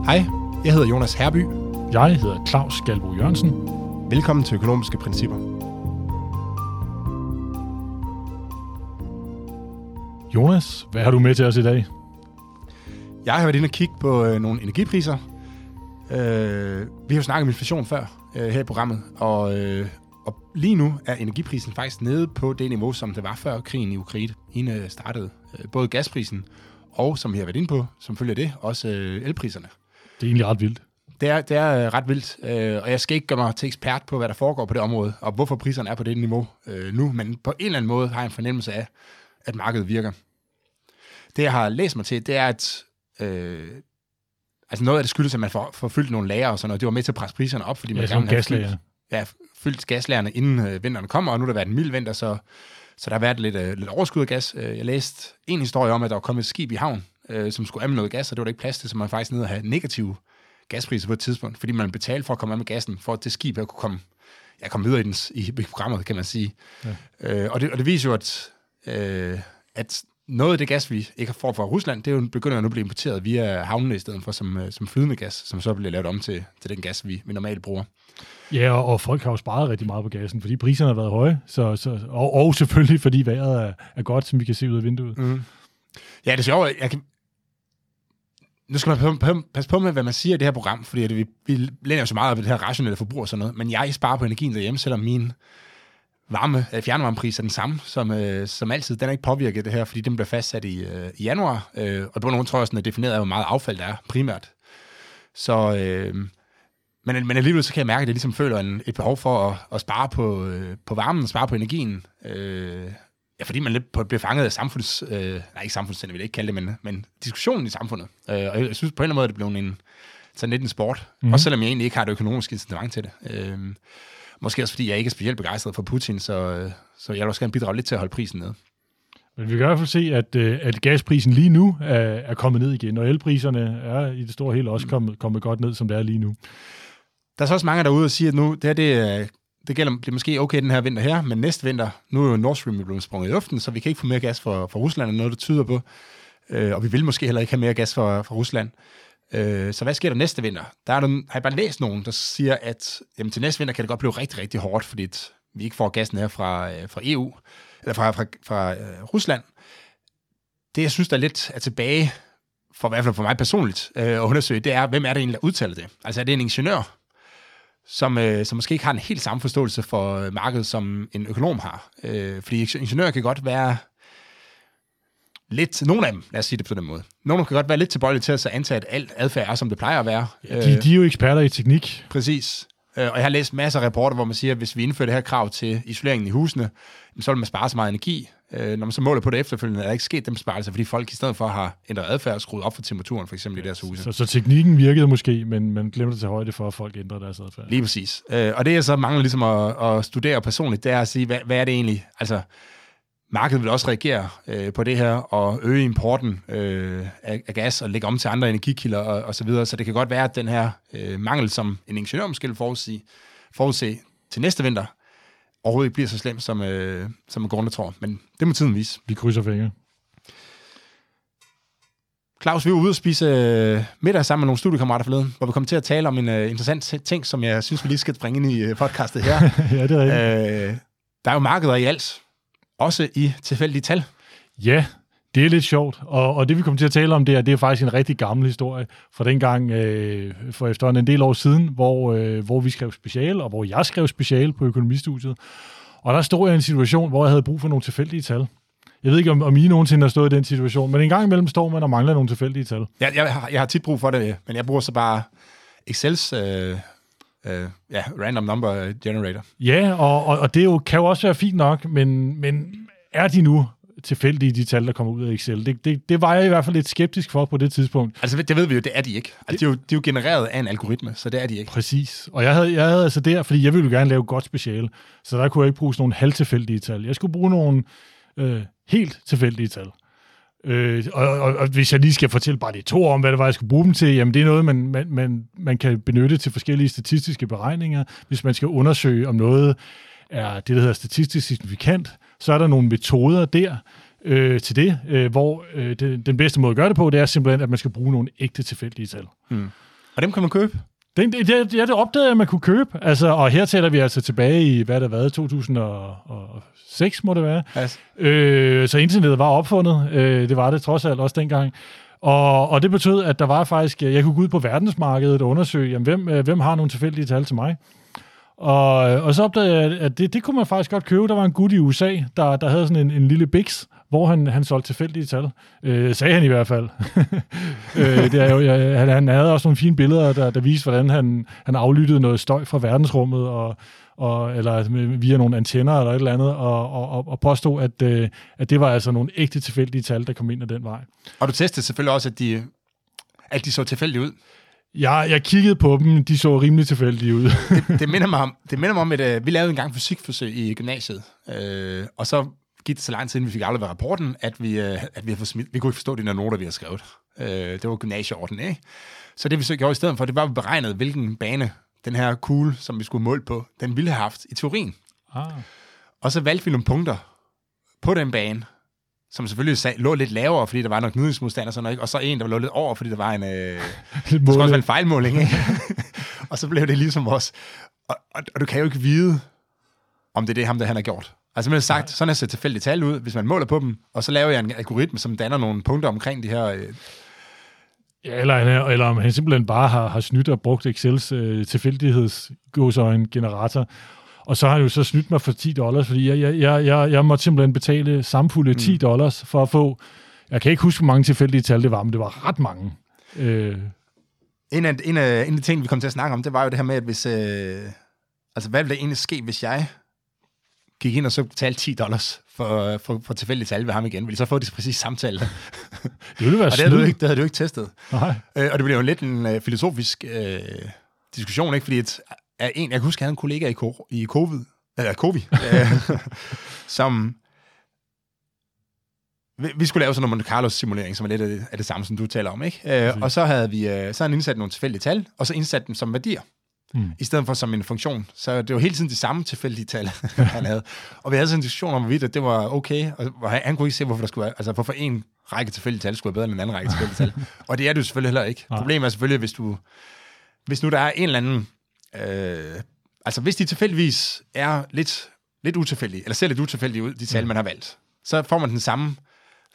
Hej, jeg hedder Jonas Herby. Jeg hedder Claus Galbo Jørgensen. Velkommen til Økonomiske Principper. Jonas, hvad har du med til os i dag? Jeg har været inde og kigge på nogle energipriser. Vi har jo snakket om inflation før her i programmet, og lige nu er energiprisen faktisk nede på det niveau, som det var før krigen i Ukraine startede. Både gasprisen og, som vi har været inde på, som følger det, også elpriserne. Det er egentlig ret vildt. Det er ret vildt, og jeg skal ikke gøre mig til ekspert på, hvad der foregår på det område, og hvorfor priserne er på det niveau nu, men på en eller anden måde har jeg en fornemmelse af, at markedet virker. Det, jeg har læst mig til, det er, at altså noget af det skyldes, at man får fyldt nogle lager og sådan noget. Det var med til at presse priserne op, fordi man gerne har fyldt gaslagerne, inden vinteren kommer, og nu har der været en mild vinter, så der har været lidt overskud af gas. Jeg læste en historie om, at der var kommet et skib i havn, som skulle af med noget gas, og det var der ikke plads til, så man faktisk nede og have negative gaspriser på et tidspunkt, fordi man betalte for at komme af med gassen, for at det skib her kunne komme videre i programmet, kan man sige. Ja. Og det viser jo, at noget af det gas, vi ikke har fået fra Rusland, det er jo begynder nu at blive importeret via havnene i stedet for som flydende gas, som så bliver lavet om til den gas, vi normalt bruger. Ja, og folk har jo sparet rigtig meget på gassen, fordi priserne har været høje, og selvfølgelig fordi vejret er godt, som vi kan se ud af vinduet. Mm. Ja, det er sjovt. Nu skal man passe på med, hvad man siger i det her program, fordi vi læner jo så meget op i det her rationelle forbrug og sådan noget, men jeg sparer på energien derhjemme, selvom min fjernvarmepris er den samme som altid. Den er ikke påvirket af det her, fordi den bliver fastsat i januar, og på nogen tror jeg sådan, at defineret af, hvor meget affald der er primært. Så, men alligevel så kan jeg mærke, at jeg ligesom føler et behov for at spare på varmen, spare på energien, fordi man lidt bliver fanget af samfundstændende, vil jeg ikke kalde det, men diskussionen i samfundet. Og jeg synes på en eller anden måde, at det blev sådan lidt en sport, også selvom jeg egentlig ikke har det økonomiske incitament til det. Måske også fordi jeg ikke er specielt begejstret for Putin, så jeg vil også gerne bidrage lidt til at holde prisen nede. Men vi kan i hvert fald se, at gasprisen lige nu er kommet ned igen, og elpriserne er i det store hele også kommet godt ned, som det er lige nu. Der er så også mange derude og siger, at nu, det gælder det måske okay den her vinter her, men næste vinter, nu er jo Nord Stream blevet sprunget i luften, så vi kan ikke få mere gas fra Rusland, og noget, der tyder på. Og vi vil måske heller ikke have mere gas fra Rusland. Så hvad sker der næste vinter? Har jeg bare læst nogen, der siger, at jamen, til næste vinter kan det godt blive rigtig, rigtig hårdt, fordi vi ikke får gassen her fra EU, eller fra Rusland. Det, jeg synes, der lidt er tilbage, for i hvert fald for mig personligt, at undersøge, det er, hvem er det egentlig, der udtaler det? Altså, er det en ingeniør, som måske ikke har en helt samme forståelse for markedet, som en økonom har? Fordi ingeniører kan godt være lidt, nogle af dem, lad os sige det på den måde. Nogle kan godt være lidt tilbøjelige til at antage, at alt adfærd er, som det plejer at være. Ja, de er jo eksperter i teknik. Præcis. Og jeg har læst masser af rapporter, hvor man siger, at hvis vi indfører det her krav til isoleringen i husene, så vil man spare så meget energi. Når man så måler på det efterfølgende, er der ikke sket dem sparelser, fordi folk i stedet for har ændret adfærd og skruet op for temperaturen, for eksempel i deres huse. Så teknikken virkede måske, men man glemte at tage højde for, at folk ændrer deres adfærd. Lige præcis. Og det, jeg så mangler ligesom at studere personligt, det er at sige, hvad er det egentlig? Altså, markedet vil også reagere på det her og øge importen af gas og lægge om til andre energikilder og så videre. Så det kan godt være, at den her mangel, som en ingeniør måske vil forudse til næste vinter, overhovedet ikke bliver så slemt, som man går rundt og tror. Men det må tiden vise. Vi krydser fingre. Claus, vi var ude at spise middag sammen med nogle studiekammerater forleden, hvor vi kom til at tale om en interessant ting, som jeg synes, vi lige skal bringe ind i podcastet her. Ja, det er rigtigt. Der er jo markeder i alt. Også i tilfældige tal. Ja, det er lidt sjovt. Og det, vi kommer til at tale om, det er faktisk en rigtig gammel historie fra dengang for efterhånden en del år siden, hvor vi skrev speciale, og hvor jeg skrev speciale på økonomistudiet. Og der stod jeg i en situation, hvor jeg havde brug for nogle tilfældige tal. Jeg ved ikke, om I nogensinde har stået i den situation, men en gang imellem står man og mangler nogle tilfældige tal. Ja, jeg har tit brug for det, men jeg bruger så bare Excels random number generator. Ja, og det jo, kan jo også være fint nok, men er de nu tilfældige, de tal, der kommer ud af Excel? Det var jeg i hvert fald lidt skeptisk for på det tidspunkt. Altså, det ved vi jo, det er de ikke. Altså, de er jo genereret af en algoritme, så det er de ikke. Præcis. Og jeg havde altså der, fordi jeg ville gerne lave godt speciale, så der kunne jeg ikke bruge sådan nogle halvtilfældige tal. Jeg skulle bruge nogle helt tilfældige tal. Og hvis jeg lige skal fortælle bare de to om, hvad det var, jeg skulle bruge dem til, jamen det er noget, man kan benytte til forskellige statistiske beregninger. Hvis man skal undersøge, om noget er det, der hedder statistisk signifikant, så er der nogle metoder der, til det, hvor den bedste måde at gøre det på, det er simpelthen, at man skal bruge nogle ægte tilfældige tal. Mm. Og dem kan man købe? Det opdagede jeg, at man kunne købe. Altså, og her taler vi altså tilbage i, hvad der var, 2006 må det være. Altså. Så internettet var opfundet. Det var det trods alt også dengang. Og det betød, at der var faktisk... Jeg kunne gå ud på verdensmarkedet og undersøge, jamen, hvem har nogle tilfældige tal til mig? Og så opdagede jeg, at det kunne man faktisk godt købe. Der var en gut i USA, der havde sådan en lille biks, hvor han solgte tilfældige tal. Sagde han i hvert fald. Han havde også nogle fine billeder, der viste, hvordan han aflyttede noget støj fra verdensrummet, eller via nogle antenner eller et eller andet, og påstod, at det var altså nogle ægte tilfældige tal, der kom ind ad den vej. Og du testede selvfølgelig også, at de så tilfældige ud? Jeg kiggede på dem, de så rimelig tilfældige ud. det minder mig om, at vi lavede engang fysikforsøg i gymnasiet, og så gik det så lang tid, inden vi fik afleveret rapporten, at vi kunne ikke forstå de noter, vi havde skrevet. Det var gymnasieorden, ikke? Så det vi så gjorde i stedet for, det var vi beregnet, hvilken bane den her kugle, som vi skulle måle på, den ville have haft i teorien. Ah. Og så valgte vi nogle punkter på den bane, som selvfølgelig lå lidt lavere, fordi der var noget gnidningsmodstand og sådan noget, ikke? Og så en, der lå lidt over, fordi der var en, en fejlmåling. Ikke? Og så blev det ligesom os. Og du kan jo ikke vide, om det er det, ham der han har gjort. Altså man har sagt, sådan ser tilfældigt tal ud, hvis man måler på dem, og så laver jeg en algoritme, som danner nogle punkter omkring de her... Ja, eller om han simpelthen bare har snydt og brugt Excels tilfældighedsgenerator. Og så har han jo så snydt mig for $10, fordi jeg måtte simpelthen betale samfulde $10 for at få... Jeg kan ikke huske, hvor mange tilfældige tal det var, men det var ret mange. En af de ting, vi kom til at snakke om, det var jo det her med, at hvis... altså, hvad ville der egentlig ske, hvis jeg gik ind og så betalte $10 for tilfældige tal ved ham igen? Ville så få de præcis samtale? Det ville være snydt. Det havde du ikke testet. Nej. Og det blev jo lidt en filosofisk diskussion, ikke? Fordi jeg kan huske, jeg havde en kollega i COVID, som... Vi skulle lave sådan en Monte Carlo-simulering, som er lidt af det samme, som du taler om, ikke? Og så havde han indsat nogle tilfældige tal, og så indsat dem som værdier, i stedet for som en funktion. Så det var hele tiden de samme tilfældige tal, han havde. Og vi havde sådan en diskussion om, at det var okay, og han kunne ikke se, hvorfor der skulle være, altså hvorfor en række tilfældige tal skulle være bedre end en anden række tilfældige tal. Og det er du selvfølgelig heller ikke. Problemet er selvfølgelig, hvis nu der er en eller anden... altså hvis de tilfældigvis er lidt utilfældige, eller ser lidt utilfældige ud, de tal, man har valgt, så får man den samme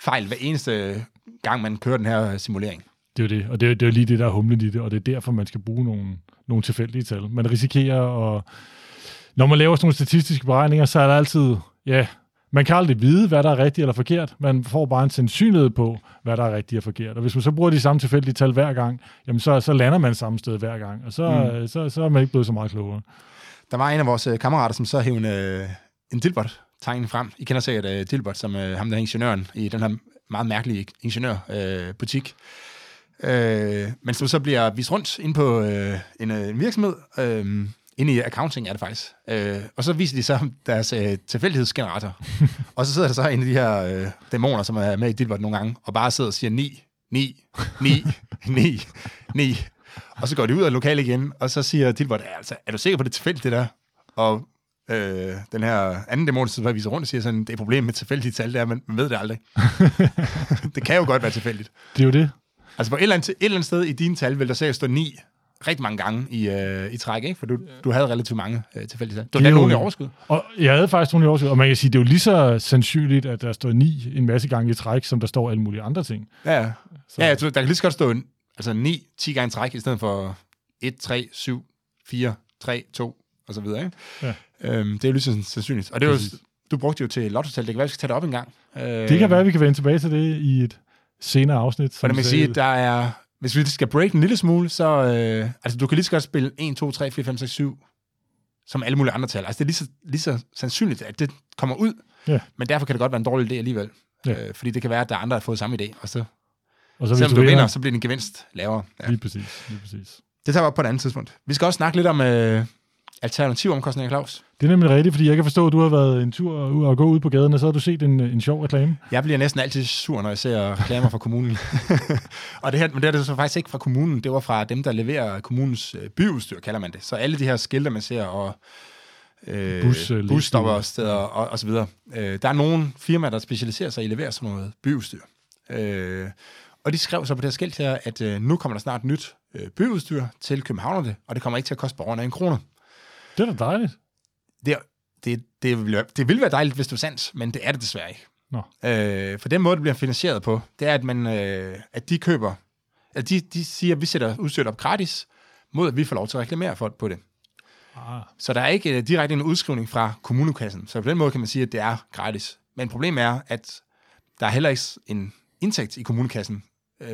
fejl hver eneste gang, man kører den her simulering. Det er jo det, og det er lige det, der er humlen i det, og det er derfor, man skal bruge nogle tilfældige tal. Man risikerer, at når man laver sådan nogle statistiske beregninger, så er der altid, ja, man kan aldrig vide, hvad der er rigtigt eller forkert, man får bare en sandsynlighed på, hvad der er rigtigt og forkert. Og hvis man så bruger de samme tilfældige tal hver gang, jamen så lander man samme sted hver gang, og så er man ikke blevet så meget klogere. Der var en af vores kammerater, som så hævde en Dilbert-tegning frem. I kender sikkert Dilbert, som ham der er ingeniøren i den her meget mærkelige ingeniørbutik. Men så bliver vist rundt inde på en virksomhed, inde i accounting er det faktisk. Og så viser de så deres tilfældighedsgenerator. Og så sidder der så en af de her dæmoner, som er med i Dilbert nogle gange, og bare sidder og siger 9. Og så går de ud af lokalet igen, og så siger Dilbert, altså, er du sikker på det tilfældigt, det der? Og den her anden dæmon, som viser rundt, siger sådan, det er problemet med tilfældige tal, det er, man ved det aldrig. Det kan jo godt være tilfældigt. Det er jo det. Altså på et eller andet sted i dine tal, vil der sikkert stå 9, rigtig mange gange i træk, ikke? For du havde relativt mange tilfældige tal. Du havde nogen i overskud. Og jeg havde faktisk nogen i overskud, og man kan sige, det er jo lige så sandsynligt, at der står 9 en masse gange i træk, som der står alle mulige andre ting. Ja, så. Ja, der kan lige så godt stå 9, 10 gange i træk, i stedet for 1, 3, 7, 4, 3, 2, og så videre, ikke? Ja. Det er jo lige så sandsynligt. Og det er jo, du brugte jo til lottotal, det kan være, vi skal tage det op en gang. Det kan være, vi kan vende tilbage til det i et senere afsnit. For det man kan sige, der er... Hvis vi skal break en lille smule, så... altså, du kan lige så godt spille 1, 2, 3, 4, 5, 6, 7, som alle mulige andre tal. Altså, det er lige så sandsynligt, at det kommer ud. Yeah. Men derfor kan det godt være en dårlig idé alligevel. Yeah. Fordi det kan være, at der er andre, der har fået samme idé. Og så selvom du vinder, så bliver din gevinst lavere. Ja. Lige præcis. Det tager vi op på et andet tidspunkt. Vi skal også snakke lidt om alternative omkostninger, Claus. Det er nemlig rigtigt, fordi jeg kan forstå, at du har været en tur og gå ud på gaden, og så har du set en sjov reklame. Jeg bliver næsten altid sur, når jeg ser reklamer fra kommunen. Og det er så faktisk ikke fra kommunen, det var fra dem, der leverer kommunens byudstyr, kalder man det. Så alle de her skilte, man ser, og busstoppersteder og så videre. Der er nogle firmaer, der specialiserer sig i at levere sådan noget byudstyr. Og de skrev så på det her skilt her, at nu kommer der snart nyt byudstyr til københavnerne, og det kommer ikke til at koste borgerne $1. Det er da dejligt. Det vil være dejligt, hvis det var sandt, men det er det desværre ikke. For den måde, det bliver finansieret på, det er, at, at de køber, at de siger, at vi sætter udstyret op gratis, mod at vi får lov til at reklamere folk på det. Så der er ikke direkte en udskrivning fra kommunekassen. Så på den måde kan man sige, at det er gratis. Men problemet er, at der er heller ikke en indtægt i kommunekassen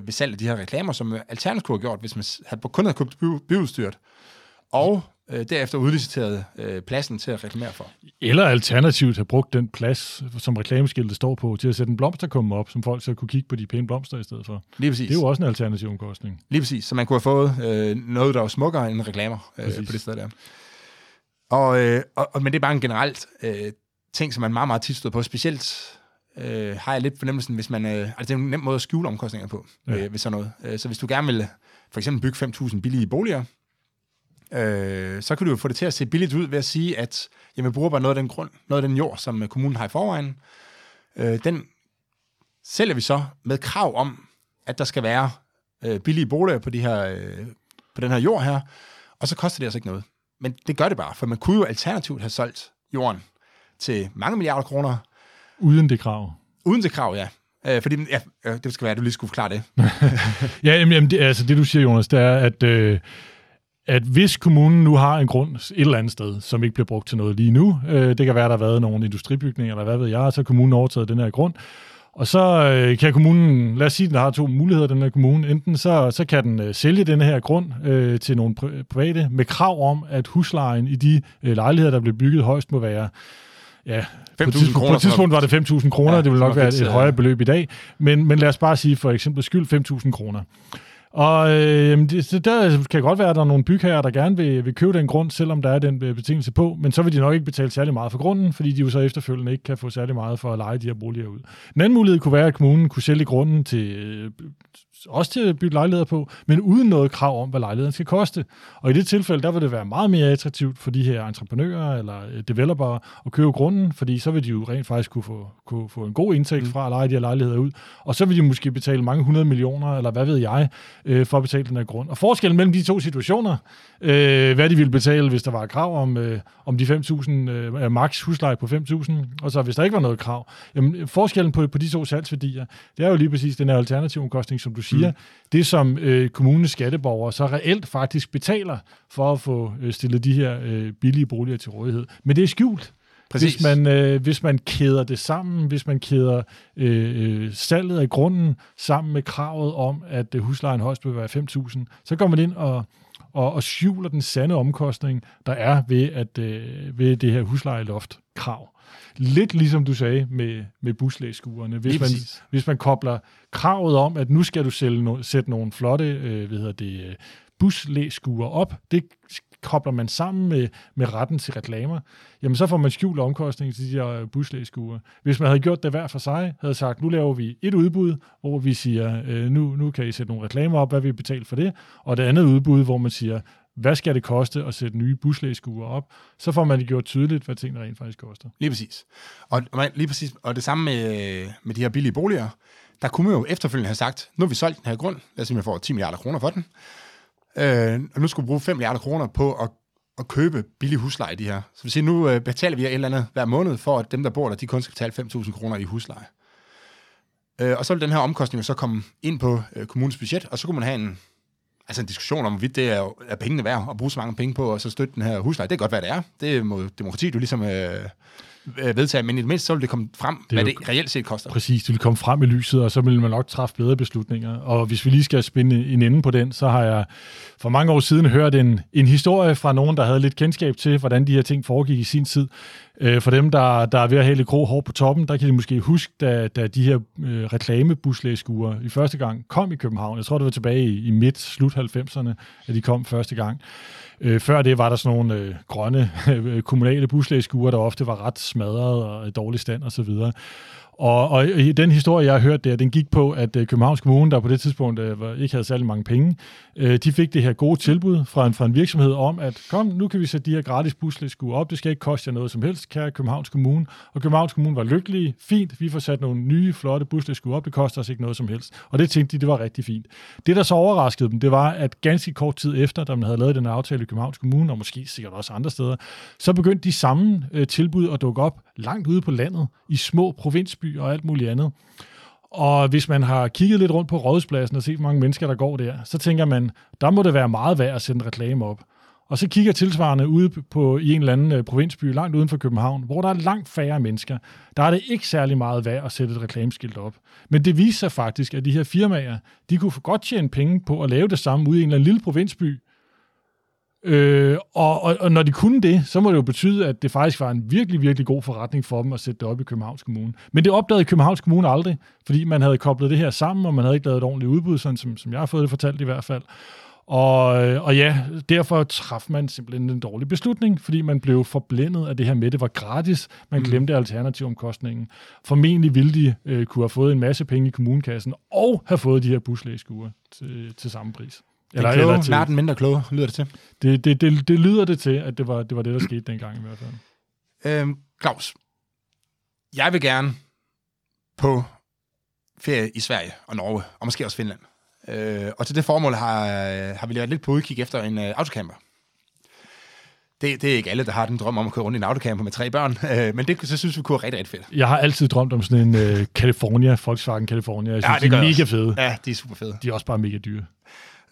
ved salg af de her reklamer, som Alternativ kunne have gjort, hvis man kun havde købt byudstyret. Og derefter udliciterede pladsen til at reklamere for. Eller alternativt have brugt den plads, som reklameskiltet står på, til at sætte en blomsterkumme op, som folk så kunne kigge på de pæne blomster i stedet for. Lige præcis. Det er jo også en alternativ omkostning. Lige præcis. Så man kunne have fået noget, der var smukkere end reklamer på det sted der. Men det er bare en generelt ting, som man meget, meget tit stod på. Specielt har jeg lidt fornemmelsen, hvis man... det er en nem måde at skjule omkostninger på, ved sådan noget. Så hvis du gerne vil for eksempel bygge 5.000 billige boliger, så kan du jo få det til at se billigt ud ved at sige, at vi bruger bare noget af den grund, noget af den jord, som kommunen har i forvejen. Den sælger vi så med krav om, at der skal være billige boliger på, på den her jord her, og så koster det altså ikke noget. Men det gør det bare, for man kunne jo alternativt have solgt jorden til mange milliarder kroner. Uden det krav. Uden det krav, ja. Fordi, ja, det skal være, at du lige skulle forklare det. Det du siger, Jonas, det er, at hvis kommunen nu har en grund et eller andet sted, som ikke bliver brugt til noget lige nu, det kan være, der har været nogle industribygninger, eller hvad ved jeg, så har kommunen overtaget den her grund, og så kan kommunen, lad os sige, den har to muligheder, den her kommune, enten så kan den sælge den her grund til nogle private, med krav om, at huslejen i de lejligheder, der bliver bygget højst, må være, ja, på et tidspunkt var det 5.000 kroner, ja, det vil nok være et højere beløb i dag, men lad os bare sige, for eksempel skyld 5.000 kroner. Og der kan godt være, at der er nogle bygherrer, der gerne vil købe den grund, selvom der er den betingelse på, men så vil de nok ikke betale særlig meget for grunden, fordi de jo så efterfølgende ikke kan få særlig meget for at leje de her boliger ud. En anden mulighed kunne være, at kommunen kunne sælge grunden til at bygge lejligheder på, men uden noget krav om, hvad lejligheden skal koste. Og i det tilfælde, der vil det være meget mere attraktivt for de her entreprenører eller developere at købe grunden, fordi så vil de jo rent faktisk kunne få en god indtægt fra at leje de her lejligheder ud, og så vil de måske betale mange 100 millioner, eller hvad ved jeg, for at betale den her grund. Og forskellen mellem de to situationer, hvad de ville betale, hvis der var et krav om de 5.000, max husleje på 5.000, og så hvis der ikke var noget krav, jamen, forskellen på de to salgsværdier, det er jo lige præcis den her alternative omkostning, som du siger, det som kommunens skatteborgere så reelt faktisk betaler for at få stillet de her billige boliger til rådighed. Men det er skjult. Hvis man kæder det sammen, hvis man kæder salget af grunden sammen med kravet om, at huslejen højst vil være 5.000, så går man ind og skjuler den sande omkostning, der er ved det her huslejeloft-krav. Lidt ligesom du sagde med buslæskuerne. Hvis man kobler kravet om, at nu skal du sætte nogle flotte buslæskuer op, det kobler man sammen med retten til reklamer, jamen så får man skjult omkostning til de her buslæskuer. Hvis man havde gjort det hver for sig, havde sagt, nu laver vi et udbud, hvor vi siger, nu kan I sætte nogle reklamer op, hvad vi betaler for det, og det andet udbud, hvor man siger, hvad skal det koste at sætte nye buslæskuer op, så får man det gjort tydeligt, hvad tingene rent faktisk koster. Lige præcis. Og det samme med de her billige boliger, der kunne man jo efterfølgende have sagt, nu har vi solgt den her grund, lad os sige, man får 10 milliarder kroner for den, og nu skulle vi bruge 5 milliarder kroner på at købe billig husleje, de her. Så vil sige, nu betaler vi et eller andet hver måned, for at dem, der bor der, de kun skal betale 5.000 kroner i husleje. Og så vil den her omkostning så komme ind på kommunens budget, og så kunne man have en diskussion om, hvorvidt det er pengene værd at bruge så mange penge på, og så støtte den her husleje. Det er godt, hvad det er. Det må demokratiet jo ligesom vedtage, men i det mindste så vil det komme frem, hvad det reelt set koster. Præcis, det vil komme frem i lyset, og så vil man nok træffe bedre beslutninger. Og hvis vi lige skal spinde en ende på den, så har jeg for mange år siden hørt en historie fra nogen, der havde lidt kendskab til, hvordan de her ting foregik i sin tid. For dem, der er ved at hælde grå hår på toppen, der kan de måske huske, da de her reklamebuslæskuer i første gang kom i København. Jeg tror, det var tilbage i midt-slut 90'erne, at de kom første gang. Før det var der sådan nogle grønne kommunale buslæskuer, der ofte var ret smadret og i dårlig stand osv. Og i den historie, jeg har hørt der, den gik på, at Københavns Kommune, der på det tidspunkt ikke havde særlig mange penge, de fik det her gode tilbud fra en virksomhed om, at kom, nu kan vi sætte de her gratis buslæskue op, det skal ikke koste jer noget som helst, kære Københavns Kommune. Og Københavns Kommune var lykkelige, fint, vi får sat nogle nye, flotte buslæskue op, det koster os ikke noget som helst. Og det tænkte de, det var rigtig fint. Det, der så overraskede dem, det var, at ganske kort tid efter, da man havde lavet den aftale i Københavns Kommune, og måske sikkert også andre steder, så begyndte de samme tilbud at dukke op langt ude på landet, i små provinsbyer og alt muligt andet. Og hvis man har kigget lidt rundt på Rådhuspladsen og set, hvor mange mennesker, der går der, så tænker man, der må det være meget værd at sende reklame op. Og så kigger tilsvarende ude i en eller anden provinsby langt uden for København, hvor der er langt færre mennesker. Der er det ikke særlig meget værd at sætte et reklameskilt op. Men det viser sig faktisk, at de her firmaer, de kunne godt tjene penge på at lave det samme ude i en eller anden lille provinsby. Og når de kunne det, så må det jo betyde, at det faktisk var en virkelig, virkelig god forretning for dem at sætte det op i Københavns Kommune. Men det opdagede Københavns Kommune aldrig, fordi man havde koblet det her sammen, og man havde ikke lavet et ordentligt udbud, sådan som jeg har fået det fortalt i hvert fald. Og ja, derfor traf man simpelthen en dårlig beslutning, fordi man blev forblændet af det her med, det var gratis. Man glemte alternativomkostningen. Formentlig ville de kunne have fået en masse penge i kommunekassen, og have fået de her buslæskure til samme pris. Eller klart en mindre kloge, lyder det til. Det lyder det til, at det var det, der skete dengang i hvert fald. Claus, jeg vil gerne på ferie i Sverige og Norge, og måske også Finland. Og til det formål har vi lavet lidt på udkig efter en autocamper. Det er ikke alle, der har den drøm om at køre rundt i en autocamper med 3 børn, men det så synes vi kunne være rigtig, rigtig fedt. Jeg har altid drømt om sådan en Volkswagen California. Jeg synes, ja, de er mega fede. Ja, de er super fede. De er også bare mega dyre.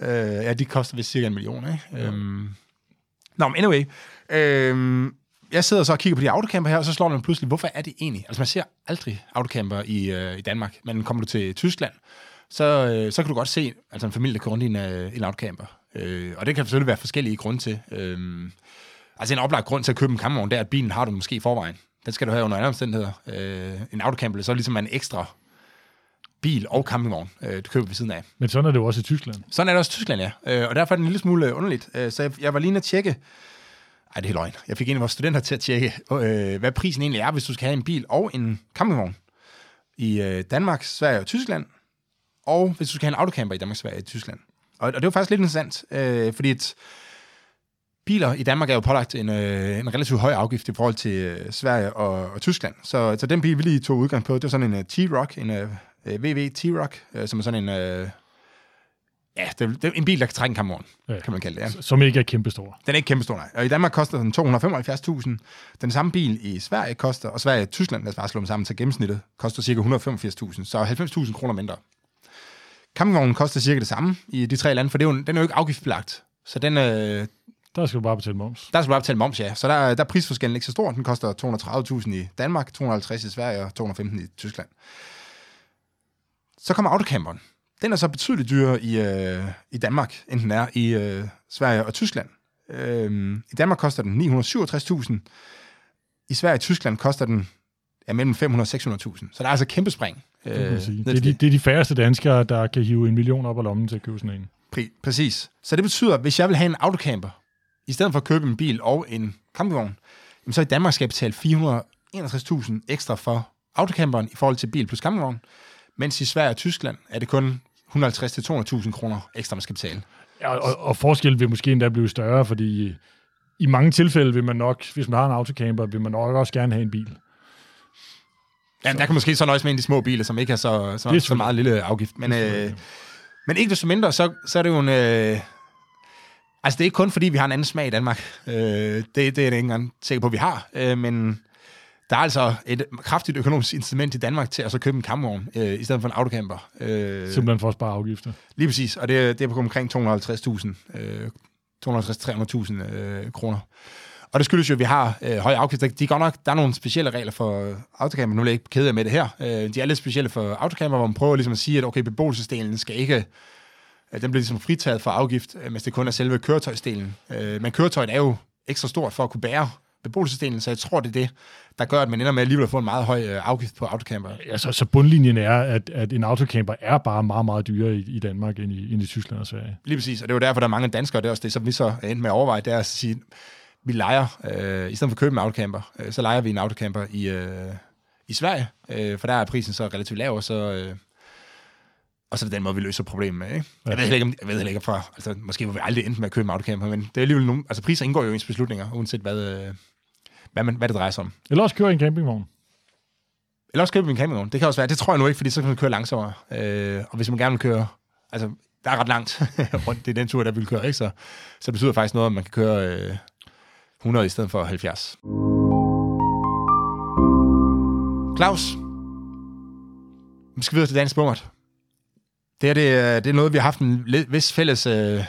Ja, de koster vist cirka 1 million, ikke? Ja. Men anyway. Jeg sidder så og kigger på de autocamper her, og så slår man pludselig, hvorfor er det egentlig? Altså, man ser aldrig autocamper i Danmark, men kommer du til Tyskland, så kan du godt se altså en familie, der kører rundt i en autocamper. Og det kan selvfølgelig være forskellige grunde til. Altså, en oplagt grund til at købe en campingvogn, der er, at bilen har du måske i forvejen. Den skal du have under andre omstændigheder. En autocamper, så er det ligesom en ekstra bil og campingvogn, du køber ved siden af. Men sådan er det jo også i Tyskland. Sådan er det også i Tyskland, ja. Og derfor er det en lille smule underligt. Så jeg var lige inde at tjekke. Ej, det er løgn. Jeg fik en af vores studenter til at tjekke, hvad prisen egentlig er, hvis du skal have en bil og en campingvogn i Danmark, Sverige og Tyskland. Og hvis du skal have en autocamper i Danmark, Sverige og Tyskland. Og det var faktisk lidt interessant, fordi biler i Danmark er jo pålagt en relativt høj afgift i forhold til Sverige og Tyskland. Så den bil, vi lige tog udgang på, det var sådan en T-Roc, VW T-Roc, som er sådan en det er en bil, der kan trække en campingvogn, kan man kalde det. Ja. Som ikke er kæmpestor. Den er ikke kæmpestor, nej. Og i Danmark koster den 275.000. Den samme bil i Sverige koster, og Sverige og Tyskland, lad os bare slå dem sammen til gennemsnittet, koster cirka 185.000, så 90.000 kroner mindre. Campingvognen koster cirka det samme i de 3 lande, for den er jo ikke afgiftsbelagt. Så den... der skal du bare betale moms. Der skal du bare betale moms, ja. Så der er prisforskellen ikke så stor. Den koster 230.000 i Danmark, 250 i Sverige og 215 i Tyskland. Så kommer autocamperen. Den er så betydeligt dyrere i Danmark, end den er i Sverige og Tyskland. I Danmark koster den 967.000. I Sverige og Tyskland koster den mellem 500.000 og 600.000. Så der er altså kæmpe spring. Det er de færreste danskere, der kan hive 1 million op af lommen til at købe sådan en. Præcis. Så det betyder, at hvis jeg vil have en autocamper, i stedet for at købe en bil og en campingvogn, så i Danmark skal jeg betale 461.000 ekstra for autocamperen i forhold til bil plus campingvogn. Mens i Sverige og Tyskland er det kun 150.000 til 200.000 kroner ekstra, man skal betale. Ja, og forskellen vil måske endda blive større, fordi i mange tilfælde vil man nok, hvis man har en autocamper, vil man nok også gerne have en bil. Ja, der kan måske så nøjes med en af de små biler, som ikke har så meget lille afgift. Men ikke desto mindre, så er det jo en... altså, det er ikke kun, fordi vi har en anden smag i Danmark. Det er det ikke engang sikker på, at vi har. Men... Der er altså et kraftigt økonomisk incitament i Danmark til at så købe en campingvogn i stedet for en autocamper. Simpelthen for at spare afgifter. Lige præcis, og det er på omkring 250.000-300.000 kroner. Og det skyldes jo, at vi har høje afgifter. Der er nogle specielle regler for autocamper. Nu er jeg ikke ked af med det her. De er lidt specielle for autocamper, hvor man prøver ligesom at sige, at okay, beboelsesdelen skal ikke... Den bliver ligesom fritaget for afgift, mens det kun er selve køretøjsdelen. Men køretøjet er jo ekstra stort for at kunne bære beboelsesdelen, så jeg tror, det er det, der gør, at man ender med alligevel at få en meget høj afgift på autocamper. Ja, så bundlinjen er, at en autocamper er bare meget, meget dyrere i Danmark end i Tyskland og Sverige. Lige præcis, og det er jo derfor, der er mange danskere, det er også det, som vi så endte med at overveje, det er at sige, vi lejer, i stedet for at købe en autocamper, så lejer vi en autocamper i i Sverige, for der er prisen så relativt lav, og så er det den måde, vi løser problemet med. Ikke? Ja. Jeg ved heller ikke, for, altså, måske var vi aldrig endte med at købe en autocamper, men det er alligevel nogen, altså priser indgår jo i ens beslutninger, uanset hvad det drejer sig om. Eller også kører en campingvogn. Det kan også være, det tror jeg nu ikke, fordi så kan man køre langsommere. Og hvis man gerne vil køre, altså der er ret langt rundt, det er den tur, der vil køre, ikke? Så betyder det faktisk noget, at man kan køre 100 i stedet for 70. Claus, vi skal videre til dagens bommert. Det er noget, vi har haft en vis fælles, jeg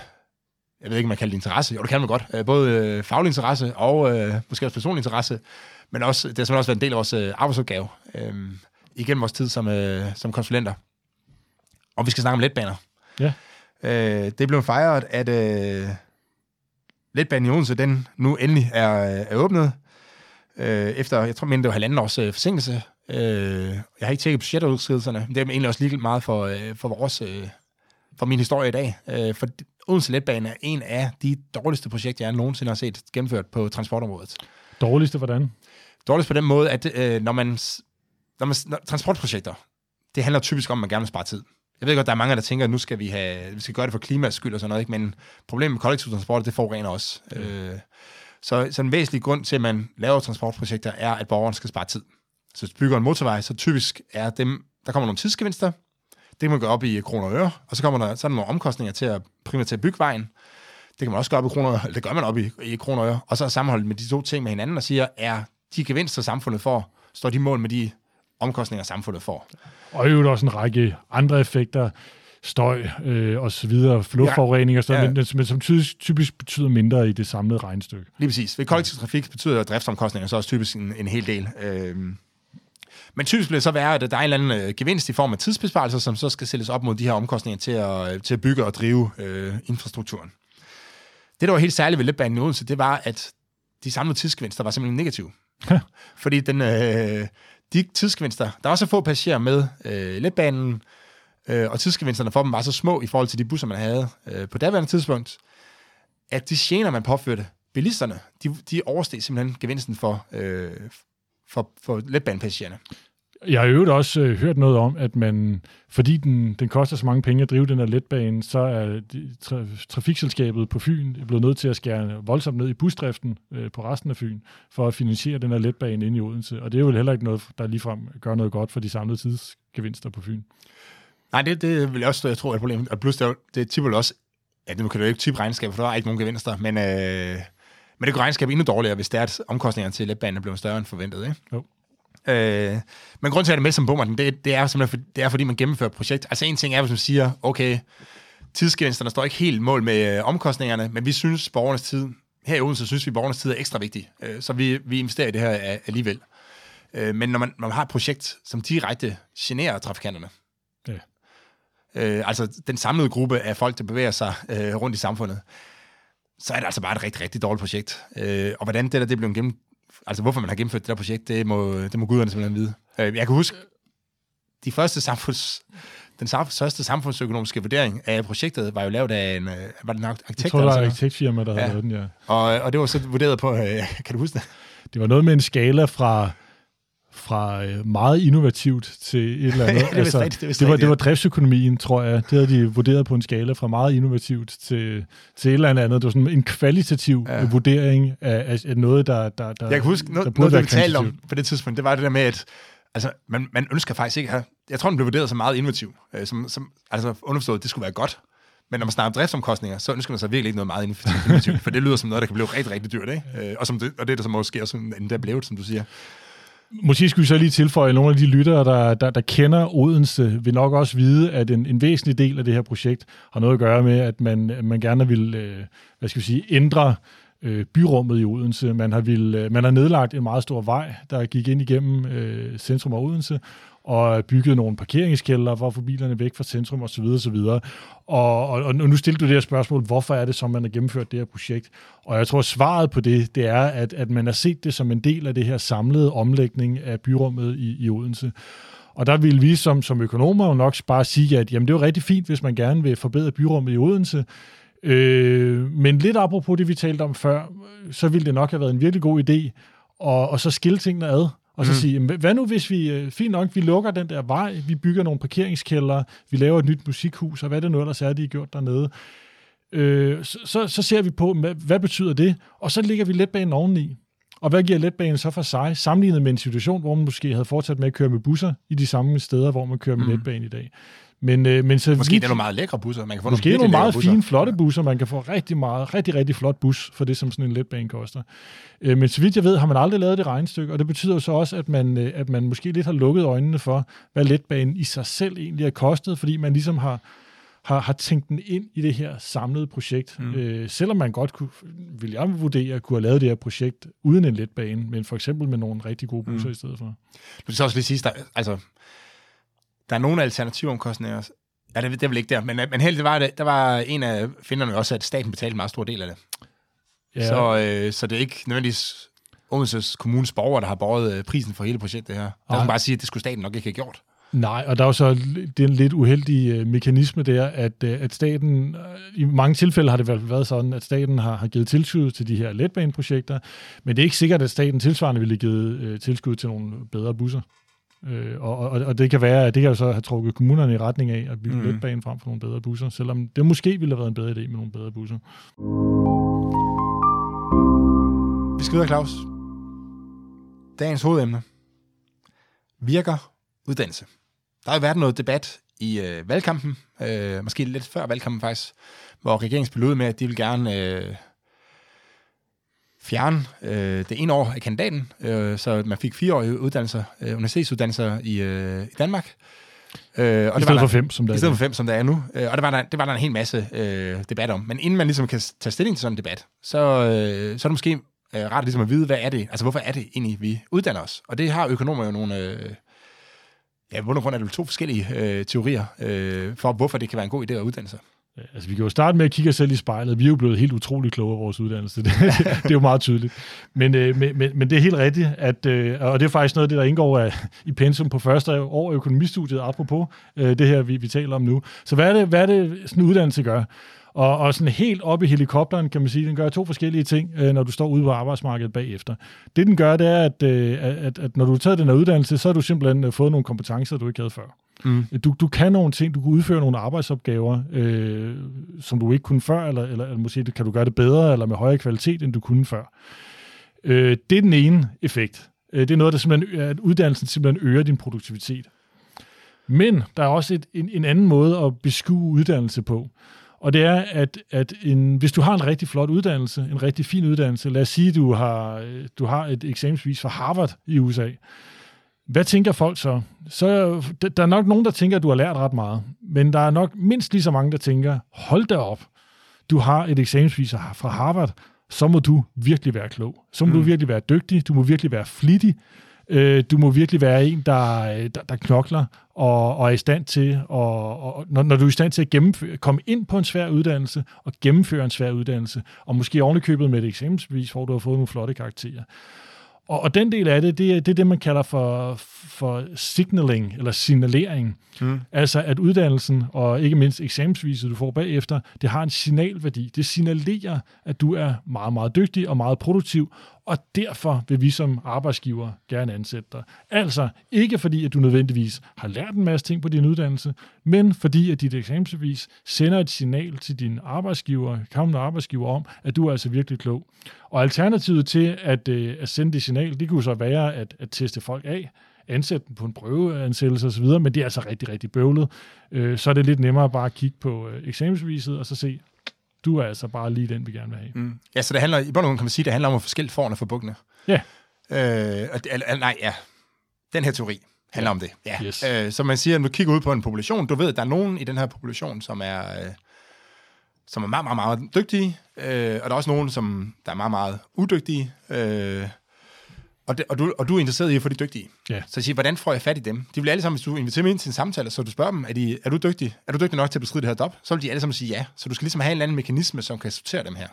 ved ikke, om man kalder det interesse. Jo, det kan man godt. Både faglig interesse og måske også personlig interesse. Men også, det har simpelthen også været en del af vores arbejdsopgave igennem vores tid som konsulenter. Og vi skal snakke om letbaner. Ja. Det blev fejret, at letbanen i Odense, den nu endelig er åbnet. Efter, jeg tror, men det var 1,5 års forsinkelse. Jeg har ikke tjekket budgetudskridelserne. Det er egentlig også lige meget for min historie i dag. For Odense Letbane er en af de dårligste projekter, jeg nogensinde har set gennemført på transportområdet. Dårligste hvordan? Dårligst på den måde, at når transportprojekter, det handler typisk om, at man gerne vil spare tid. Jeg ved godt, der er mange, der tænker, at nu skal vi skal gøre det for klimas skyld og sådan noget, ikke? Men problemet med kollektiv transport, det forurener også. Mm. Så en væsentlig grund til, at man laver transportprojekter, er, at borgeren skal spare tid. Så hvis du bygger en motorvej, så typisk er dem, der kommer nogle tidsgevinster, det kan man gøre op i kroner og øre, og så kommer der sådan nogle omkostninger primært til at bygge vejen. Det kan man også gøre op i kroner og øre, det gør man op i kroner og øre, og så sammenholde med de to ting med hinanden og siger, er de gevinster, samfundet får, står de mål med de omkostninger, samfundet får. Og jo, der er også en række andre effekter, støj og så videre, luftforurening og sådan, ja. Men som typisk betyder mindre i det samlede regnestykke. Lige præcis. Ved kollektiv trafik betyder driftsomkostninger så også typisk en hel del. Men typisk bliver det så være, at der er en eller anden gevinst i form af tidsbesparelser, som så skal sættes op mod de her omkostninger til at bygge og drive infrastrukturen. Det, der var helt særligt ved letbanen i Odense, det var, at de samlede tidsgevinster var simpelthen negative. Fordi de tidsgevinster, der var så få passagerer med letbanen, og tidsgevinsterne for dem var så små i forhold til de busser, man havde på daværende tidspunkt, at de gener, man påførte bilisterne, de oversteg simpelthen gevinsten for letbanepassagererne. Jeg har i øvrigt også hørt noget om, at man, fordi den koster så mange penge at drive den her letbane, så er trafikselskabet på Fyn blevet nødt til at skære voldsomt ned i busdriften på resten af Fyn, for at finansiere den her letbane inde i Odense. Og det er jo heller ikke noget, der ligefrem gør noget godt for de samlede tidsgevinster på Fyn. Nej, det vil jeg også, jeg tror, er et problem. Og plus, det tipper også, at nu kan du ikke type regnskab, for der er ikke nogen gevinster, men det gør regnskabet endnu dårligere, hvis der er omkostningerne til letbanen bliver større end forventet, ikke? Jo. Men grunden til, at det med som bommerten, det er fordi man gennemfører et projekt. Altså en ting er, hvis man siger, okay, tidsgevinsterne står ikke helt mål med omkostningerne, men vi synes, borgernes tid, her i Odense, synes vi, borgernes tid er ekstra vigtig, så vi investerer i det her alligevel. Men når man har et projekt, som direkte generer trafikanterne, ja. Altså den samlede gruppe af folk, der bevæger sig rundt i samfundet, så er det altså bare et rigtig, rigtig dårligt projekt. Og hvordan det blev altså hvorfor man har gennemført det der projekt, det må guderne simpelthen vide. Jeg kan huske, den første samfundsøkonomiske vurdering af projektet var jo lavet af en arkitekt. Jeg tror, der var et arkitektfirma, der havde lavet den, ja. Og det var så vurderet på, kan du huske det? Det var noget med en skala fra meget innovativt til et eller andet. Ja, det var driftsøkonomien, tror jeg. Det havde de vurderet på en skala fra meget innovativt til et eller andet. Det var sådan en kvalitativ vurdering af noget, der jeg kan huske, noget vi talte om på det tidspunkt, det var det der med, at altså, man ønsker faktisk ikke at... Jeg tror, den blev vurderet som meget innovativ. Som, altså underforstået, det skulle være godt. Men når man snakker om driftsomkostninger, så ønsker man sig virkelig ikke noget meget innovativt, for det lyder som noget, der kan blive rigtig, rigtig dyrt, ikke? Ja. Og det er det, som måske også endda blevet, som du siger. Måske skulle vi så lige tilføje, at nogle af de lyttere, der kender Odense, vil nok også vide, at en væsentlig del af det her projekt har noget at gøre med, at man gerne vil ændre byrummet i Odense. Man har nedlagt en meget stor vej, der gik ind igennem centrum af Odense, og bygget nogle parkeringskældre for at få bilerne væk fra centrum osv. osv. Og nu stillede du det her spørgsmål, hvorfor er det, som man har gennemført det her projekt? Og jeg tror, svaret på det er, at man har set det som en del af det her samlede omlægning af byrummet i Odense. Og der vil vi som økonomer nok bare sige, at jamen, det er jo rigtig fint, hvis man gerne vil forbedre byrummet i Odense. Men lidt apropos det, vi talte om før, så ville det nok have været en virkelig god idé at så skille tingene ad Og så sige, hvad nu hvis vi, fint nok, vi lukker den der vej, vi bygger nogle parkeringskældre, vi laver et nyt musikhus, og hvad det nu ellers er, de har gjort dernede. Så ser vi på, hvad betyder det? Og så ligger vi letbanen oveni. Og hvad giver letbanen så for sig, sammenlignet med en situation, hvor man måske havde fortsat med at køre med busser i de samme steder, hvor man kører med letbanen i dag. Men så måske det er nogle meget lækre busser. Man kan få måske nogle meget fine, flotte busser. Man kan få rigtig meget, rigtig, rigtig flot bus for det, som sådan en letbane koster. Men så vidt jeg ved, har man aldrig lavet det regnestykke, og det betyder jo så også, at man måske lidt har lukket øjnene for, hvad letbanen i sig selv egentlig har kostet, fordi man ligesom har tænkt den ind i det her samlede projekt. Selvom man godt kunne, vil jeg vurdere, kunne have lavet det her projekt uden en letbane, men for eksempel med nogle rigtig gode busser i stedet for. Nu vil så også lige sige, altså der er nogle alternativer omkostninger også. Ja, det er vel ikke der. Men heldigvis var det, der var en af finderne også, at staten betalte en meget stor del af det. Ja. Så det er ikke nødvendigvis Odense Kommunes borgere, der har båret prisen for hele projektet her. Der kan bare sige, at det skulle staten nok ikke have gjort. Nej, og der er jo så den lidt uheldige mekanisme der, at staten, i mange tilfælde har det i hvert fald været sådan, at staten har givet tilskud til de her letbaneprojekter, men det er ikke sikkert, at staten tilsvarende ville give tilskud til nogle bedre busser. Og det kan være, at det kan jo så have trukket kommunerne i retning af at bygge letbane frem for nogle bedre busser, selvom det måske ville have været en bedre idé med nogle bedre busser. Vi skal videre, Claus. Dagens hovedemne. Virker uddannelse? Der har jo været noget debat i valgkampen, måske lidt før valgkampen faktisk, hvor regeringen spillede ud med, at de vil gerne fjerne det ene år af kandidaten, så man fik 4-årige uddannelser, universitetsuddannelser i Danmark. Og i stedet for 5, som der er. I stedet for 5, som der er nu. Og det var der en hel masse debat om. Men inden man ligesom kan tage stilling til sådan en debat, så er det måske rart ligesom at vide, hvad er det? Altså hvorfor er det egentlig, vi uddanner os? Og det har økonomer jo nogle... ja, på grund af to forskellige teorier for, hvorfor det kan være en god idé at uddanne sig. Altså, vi kan jo starte med at kigge os selv i spejlet. Vi er jo blevet helt utroligt kloge af vores uddannelse. Det er jo meget tydeligt. Men det er helt rigtigt, og det er faktisk noget af det, der indgår i pensum på første år af økonomistudiet, apropos det her, vi taler om nu. Så hvad er det sådan en uddannelse gør? Og sådan helt op i helikopteren, kan man sige, den gør to forskellige ting, når du står ude på arbejdsmarkedet bagefter. Det, den gør, det er, at når du har taget den her uddannelse, så har du simpelthen fået nogle kompetencer, du ikke havde før. Du kan nogle ting, du kan udføre nogle arbejdsopgaver, som du ikke kunne før, eller måske kan du gøre det bedre, eller med højere kvalitet, end du kunne før. Det er den ene effekt. Det er noget, der simpelthen, at uddannelsen simpelthen øger din produktivitet. Men der er også en anden måde at beskue uddannelse på. Og det er, at hvis du har en rigtig flot uddannelse, en rigtig fin uddannelse, lad os sige, du har et eksamensbevis fra Harvard i USA. Hvad tænker folk så? Så der er nok nogen, der tænker, at du har lært ret meget. Men der er nok mindst lige så mange, der tænker, hold da op, du har et eksamensbevis fra Harvard, så må du virkelig være klog. Så må du virkelig være dygtig, du må virkelig være flittig. Du må virkelig være en, der knokler og er i stand til, og når du er i stand til at komme ind på en svær uddannelse og gennemføre en svær uddannelse, og måske ovenikøbet med et eksamensbevis, hvor du har fået nogle flotte karakterer. Og den del af det er det, man kalder for signaling, eller signalering. Altså, at uddannelsen, og ikke mindst eksamensviset, du får bagefter, det har en signalværdi. Det signalerer, at du er meget, meget dygtig og meget produktiv, og derfor vil vi som arbejdsgiver gerne ansætte dig. Altså, ikke fordi, at du nødvendigvis har lært en masse ting på din uddannelse, men fordi, at dit eksamensbevis sender et signal til dine arbejdsgiver, kommende arbejdsgiver om, at du er altså virkelig klog. Og alternativet til at sende det signal, det kunne så være at teste folk af, ansætte dem på en prøveansættelse osv., men det er altså rigtig, rigtig bøvlet. Så er det lidt nemmere bare at kigge på eksamensbeviset og så se, du er altså bare lige den, vi gerne vil have. Ja, så det handler, i bund og grund kan man sige, det handler om at få skilt forne fra bukkene. Ja. Den her teori handler om det. Ja. Yes. Så man siger, at når du kigger ud på en population, du ved, at der er nogen i den her population, som er meget, meget, meget dygtige, og der er også nogen, som der er meget, meget udygtige, og du er interesseret i at få de dygtige. Yeah. Så jeg siger, hvordan får jeg fat i dem? De vil alle sammen, hvis du inviterer dem ind til en samtale, så du spørger dem, er du dygtig? Er du dygtig nok til at bestride det her job? Så vil de alle sammen sige ja. Så du skal ligesom have en eller anden mekanisme, som kan sortere dem her.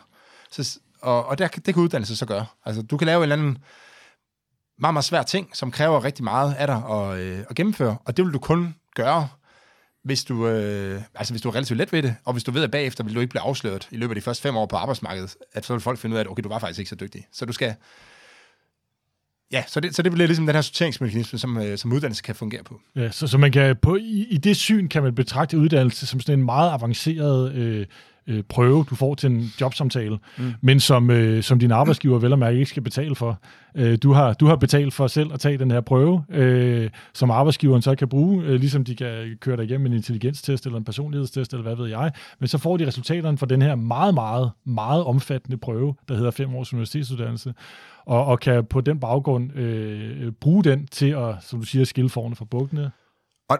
Så, og det kan uddannelse så gøre. Altså, du kan lave en eller anden meget, meget svær ting, som kræver rigtig meget af dig at gennemføre, og det vil du kun gøre, hvis du er relativt let ved det, og hvis du ved, at bagefter vil du ikke blive afsløret i løbet af de første 5 år på arbejdsmarkedet, at så vil folk finde ud af, at okay, du var faktisk ikke så dygtig. Så du skal Ja, så det bliver ligesom den her sorteringsmekanisme, som uddannelse kan fungere på. Ja, så man kan på i det syn kan man betragte uddannelse som sådan en meget avanceret prøve, du får til en jobsamtale, men som din arbejdsgiver vel og mærke ikke skal betale for. Du har betalt for selv at tage den her prøve, som arbejdsgiveren så kan bruge, ligesom de kan køre dig igennem en intelligenstest eller en personlighedstest, eller hvad ved jeg. Men så får de resultaterne fra den her meget, meget, meget omfattende prøve, der hedder 5 års universitetsuddannelse, og kan på den baggrund bruge den til at, som du siger, skille forne fra bukkene.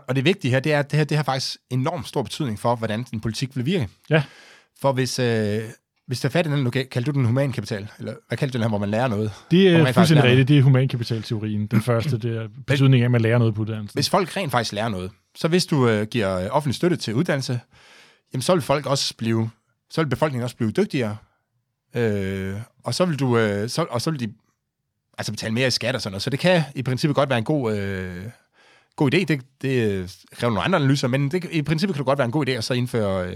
Og det vigtige her, det er, at det har faktisk enormt stor betydning for, hvordan den politik vil virke. Ja. For hvis der er fat i den, kaldte du den humankapital? Eller hvad kaldte du den her, hvor man lærer noget? Det er fuldstændig rigtigt. Det er humankapitalteorien. Den første, det er betydningen af, at man lærer noget på uddannelsen. Hvis folk rent faktisk lærer noget, så hvis du giver offentlig støtte til uddannelse, jamen så vil befolkningen også blive dygtigere. Og så vil de betale mere i skat og sådan noget. Så det kan i princippet godt være en god idé, det kræver nogle andre analyser, men det, i princippet kan det godt være en god idé at så indføre,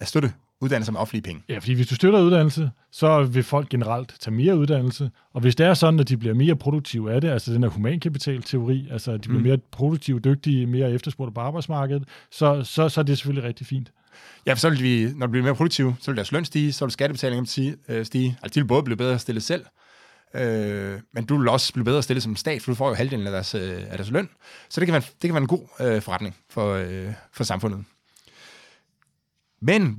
støtte uddannelse med offentlige penge. Ja, fordi hvis du støtter uddannelse, så vil folk generelt tage mere uddannelse, og hvis det er sådan, at de bliver mere produktive af det, altså den her humankapitalteori, altså at de bliver mere produktive, dygtige, mere efterspurgte på arbejdsmarkedet, så er det selvfølgelig rigtig fint. Ja, for så vil vi, når det bliver mere produktive, så vil deres løn stige, så vil skattebetalingen stige, altså de vil både blive bedre stillet selv, men du vil også blive bedre stillet som stat, for du får jo halvdelen af deres løn. Så det kan være en god forretning for samfundet. Men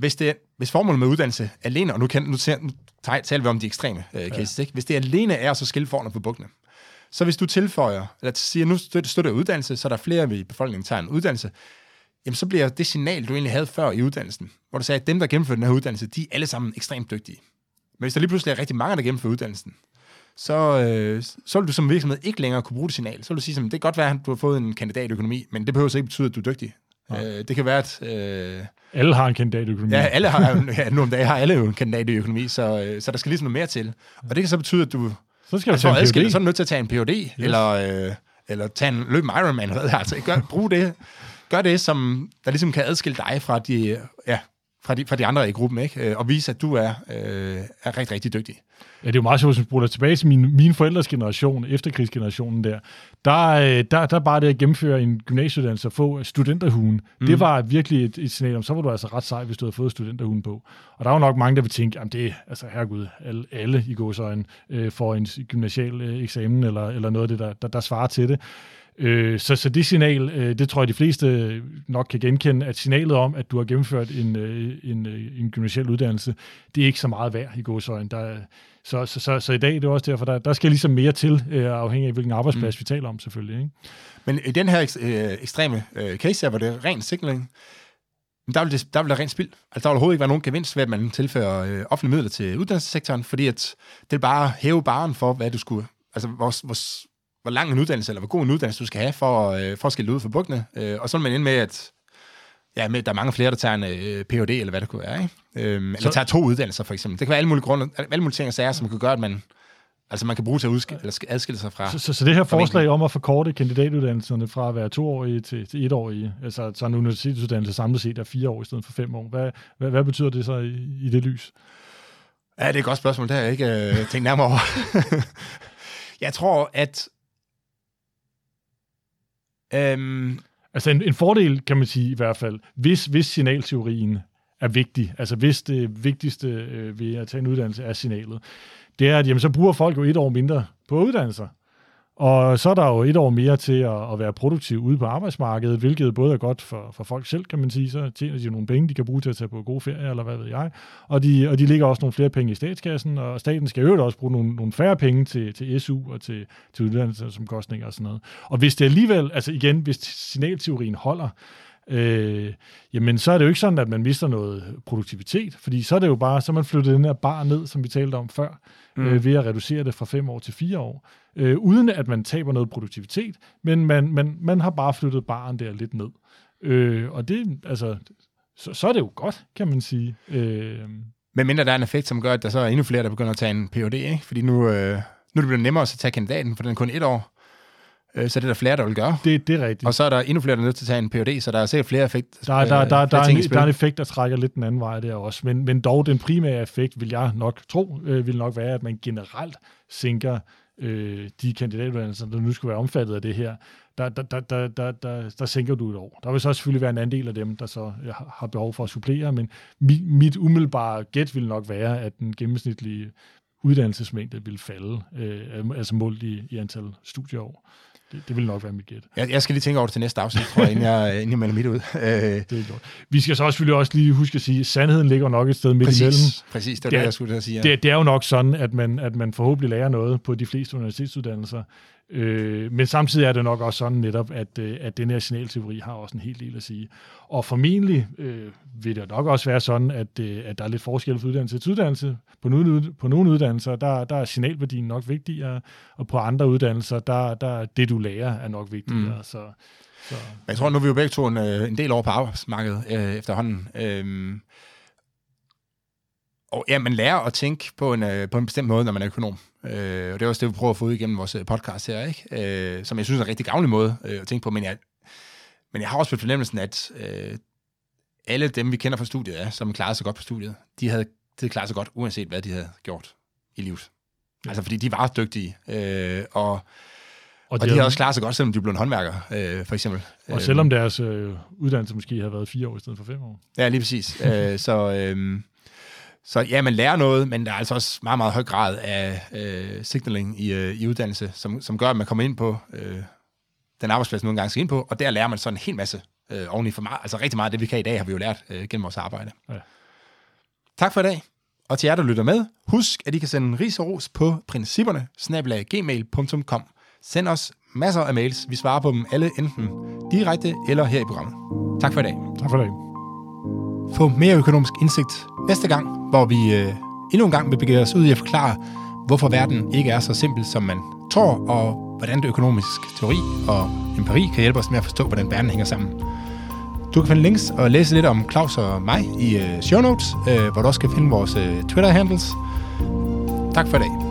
hvis formålet med uddannelse alene, og nu taler vi om de ekstreme cases, ikke? Hvis det alene er så skille forerne på bukkene, så hvis du tilføjer, eller siger, nu støtter uddannelse, så der er flere i befolkningen, der tager en uddannelse, jamen så bliver det signal, du egentlig havde før i uddannelsen, hvor du sagde, at dem, der gennemfører den her uddannelse, de er alle sammen ekstremt dygtige. Men hvis der lige pludselig er rigtig mange, der gennemfører uddannelsen, så vil du som virksomhed ikke længere kunne bruge det signal. Så vil du sige, at det kan godt være, at du har fået en kandidat i økonomi, men det behøver så ikke betyde, at du er dygtig. Ja. Det kan være, at... alle har en kandidat i økonomi. Ja, alle har, nu om dagen har alle jo en kandidat i økonomi, så der skal ligesom noget mere til. Og det kan så betyde, at du... Så skal du tage en PhD. Så er du nødt til at tage en PhD, yes. eller tage en løb med Ironman, eller hvad det er. Gør det, som der ligesom kan adskille dig fra de andre i gruppen, ikke? Og vise, at du er rigtig, rigtig dygtig. Ja, det er jo meget sjovt, hvis man bruger dig tilbage til mine forældres generation, efterkrigsgenerationen der. Der bare det at gennemføre en gymnasieuddannelse og få studenterhuen, det var virkelig et signal om, så var du altså ret sej, hvis du havde fået studenterhuen på. Og der var nok mange, der ville tænke, jamen det er, altså herregud, alle i gåseøjne får en gymnasial eksamen eller noget af det, der svarer til det. Så det signal, det tror jeg, de fleste nok kan genkende, at signalet om, at du har gennemført en gymnasial uddannelse, det er ikke så meget værd i gåseøjne. Så i dag, det er også derfor, der skal ligesom mere til, afhængig af hvilken arbejdsplads vi taler om, selvfølgelig. Ikke? Men i den her ekstreme case her, hvor det er ren signaling, der vil der rent spild. Altså der vil overhovedet ikke være nogen gevinst ved, at man tilfører offentlige midler til uddannelsessektoren, fordi at det bare hæve barren for, hvad du skulle... Altså hvor lang en uddannelse, eller hvor god en uddannelse, du skal have for at skille ud for bukkene. Og så vil man ende med, at der er mange flere, der tager en Ph.D., eller hvad det kunne være. Ikke? Eller tager 2 uddannelser, for eksempel. Det kan være alle mulige grunde, alle mulige ting og sager, som kan gøre, at man, altså man kan bruge til at adskille sig fra... Så det her forslag om at forkorte kandidatuddannelserne fra at være 2-årige til 1-årige, altså så en universitetsuddannelse samlet set er 4 år i stedet for 5 år, hvad betyder det så i det lys? Ja, det er et godt spørgsmål, det har jeg ikke tænkt nærmere over. Jeg tror, at altså en fordel, kan man sige i hvert fald, hvis signalteorien er vigtig, altså hvis det vigtigste ved at tage en uddannelse er signalet, det er, at jamen, så bruger folk jo 1 år mindre på uddannelser. Og så er der jo 1 år mere til at være produktiv ude på arbejdsmarkedet, hvilket både er godt for folk selv, kan man sige. Så tjener de nogle penge, de kan bruge til at tage på gode ferier, eller hvad ved jeg. Og de lægger også nogle flere penge i statskassen, og staten skal jo også bruge nogle færre penge til SU og til uddannelsesomkostninger og sådan noget. Og hvis det alligevel, altså igen, hvis signalteorien holder, jamen så er det jo ikke sådan, at man mister noget produktivitet, fordi så er det jo bare, så man flytter den her bar ned, som vi talte om før, ved at reducere det fra 5 år til 4 år, uden at man taber noget produktivitet, men man har bare flyttet baren der lidt ned. Og det, altså, så er det jo godt, kan man sige. Men mindre der er en effekt, som gør, at der så er endnu flere, der begynder at tage en Ph.D., ikke? Fordi nu er det blevet nemmere at tage kandidaten, for den er kun 1 år. Så det er der flere, der vil gøre. Det er rigtigt. Og så er der endnu flere, der er nødt til at tage en Ph.D., så der er sikkert flere effekter. Der er en effekt, der trækker lidt den anden vej der også. Men dog den primære effekt, vil jeg nok tro, vil nok være, at man generelt sænker de kandidatuddannelser, der nu skulle være omfattet af det her, der sænker du et år. Der vil så selvfølgelig være en andel af dem, der så har behov for at supplere, men mit umiddelbare gæt vil nok være, at den gennemsnitlige uddannelsesmængde vil falde, altså målt i antal studieår. Det vil nok være mit gæt. Jeg skal lige tænke over det til næste afsnit, tror jeg, inden jeg melder mit ud. Det er godt. Vi skal så selvfølgelig også lige huske at sige, at sandheden ligger nok et sted midt imellem. Præcis, det er det, jeg skulle sige. Ja. Det er jo nok sådan, at man forhåbentlig lærer noget på de fleste universitetsuddannelser, men samtidig er det nok også sådan netop, at den her signalteori har også en hel del at sige. Og formentlig vil det nok også være sådan, at der er lidt forskel fra uddannelse til uddannelse. På nogle uddannelser, der er signalværdien nok vigtigere, og på andre uddannelser, der det, du lærer, er nok vigtigere. Mm. Så. Jeg tror, nu er vi jo begge to en del over på arbejdsmarkedet efterhånden. Og ja, man lærer at tænke på en bestemt måde, når man er økonom. Og det er også det, vi prøver at få igennem vores podcast her, ikke? Som jeg synes er en rigtig gavnlig måde at tænke på. Men jeg har også fået fornemmelsen, at alle dem, vi kender fra studiet, som klarede sig godt på studiet, de havde klaret sig godt, uanset hvad de havde gjort i livet. Ja. Altså, fordi de var dygtige, og de har også klaret sig godt, selvom de blev en håndværker, for eksempel. Og selvom deres uddannelse måske har været 4 år i stedet for 5 år. Ja, lige præcis. Så ja, man lærer noget, men der er altså også meget, meget høj grad af signaling i uddannelse, som gør, at man kommer ind på den arbejdsplads, man nogle gange skal ind på, og der lærer man sådan en hel masse oveni for meget. Altså rigtig meget af det, vi kan i dag, har vi jo lært gennem vores arbejde. Ja. Tak for i dag, og til jer, der lytter med, husk, at I kan sende ris og ros på principperne@gmail.com. Send os masser af mails. Vi svarer på dem alle, enten direkte eller her i programmet. Tak for i dag. Tak for i dag. Få mere økonomisk indsigt næste gang, hvor vi endnu en gang vil begive os ud i at forklare, hvorfor verden ikke er så simpel, som man tror, og hvordan det økonomiske teori og empiri kan hjælpe os med at forstå, hvordan verden hænger sammen. Du kan finde links og læse lidt om Claus og mig i show notes, hvor du også kan finde vores Twitter-handles. Tak for i dag.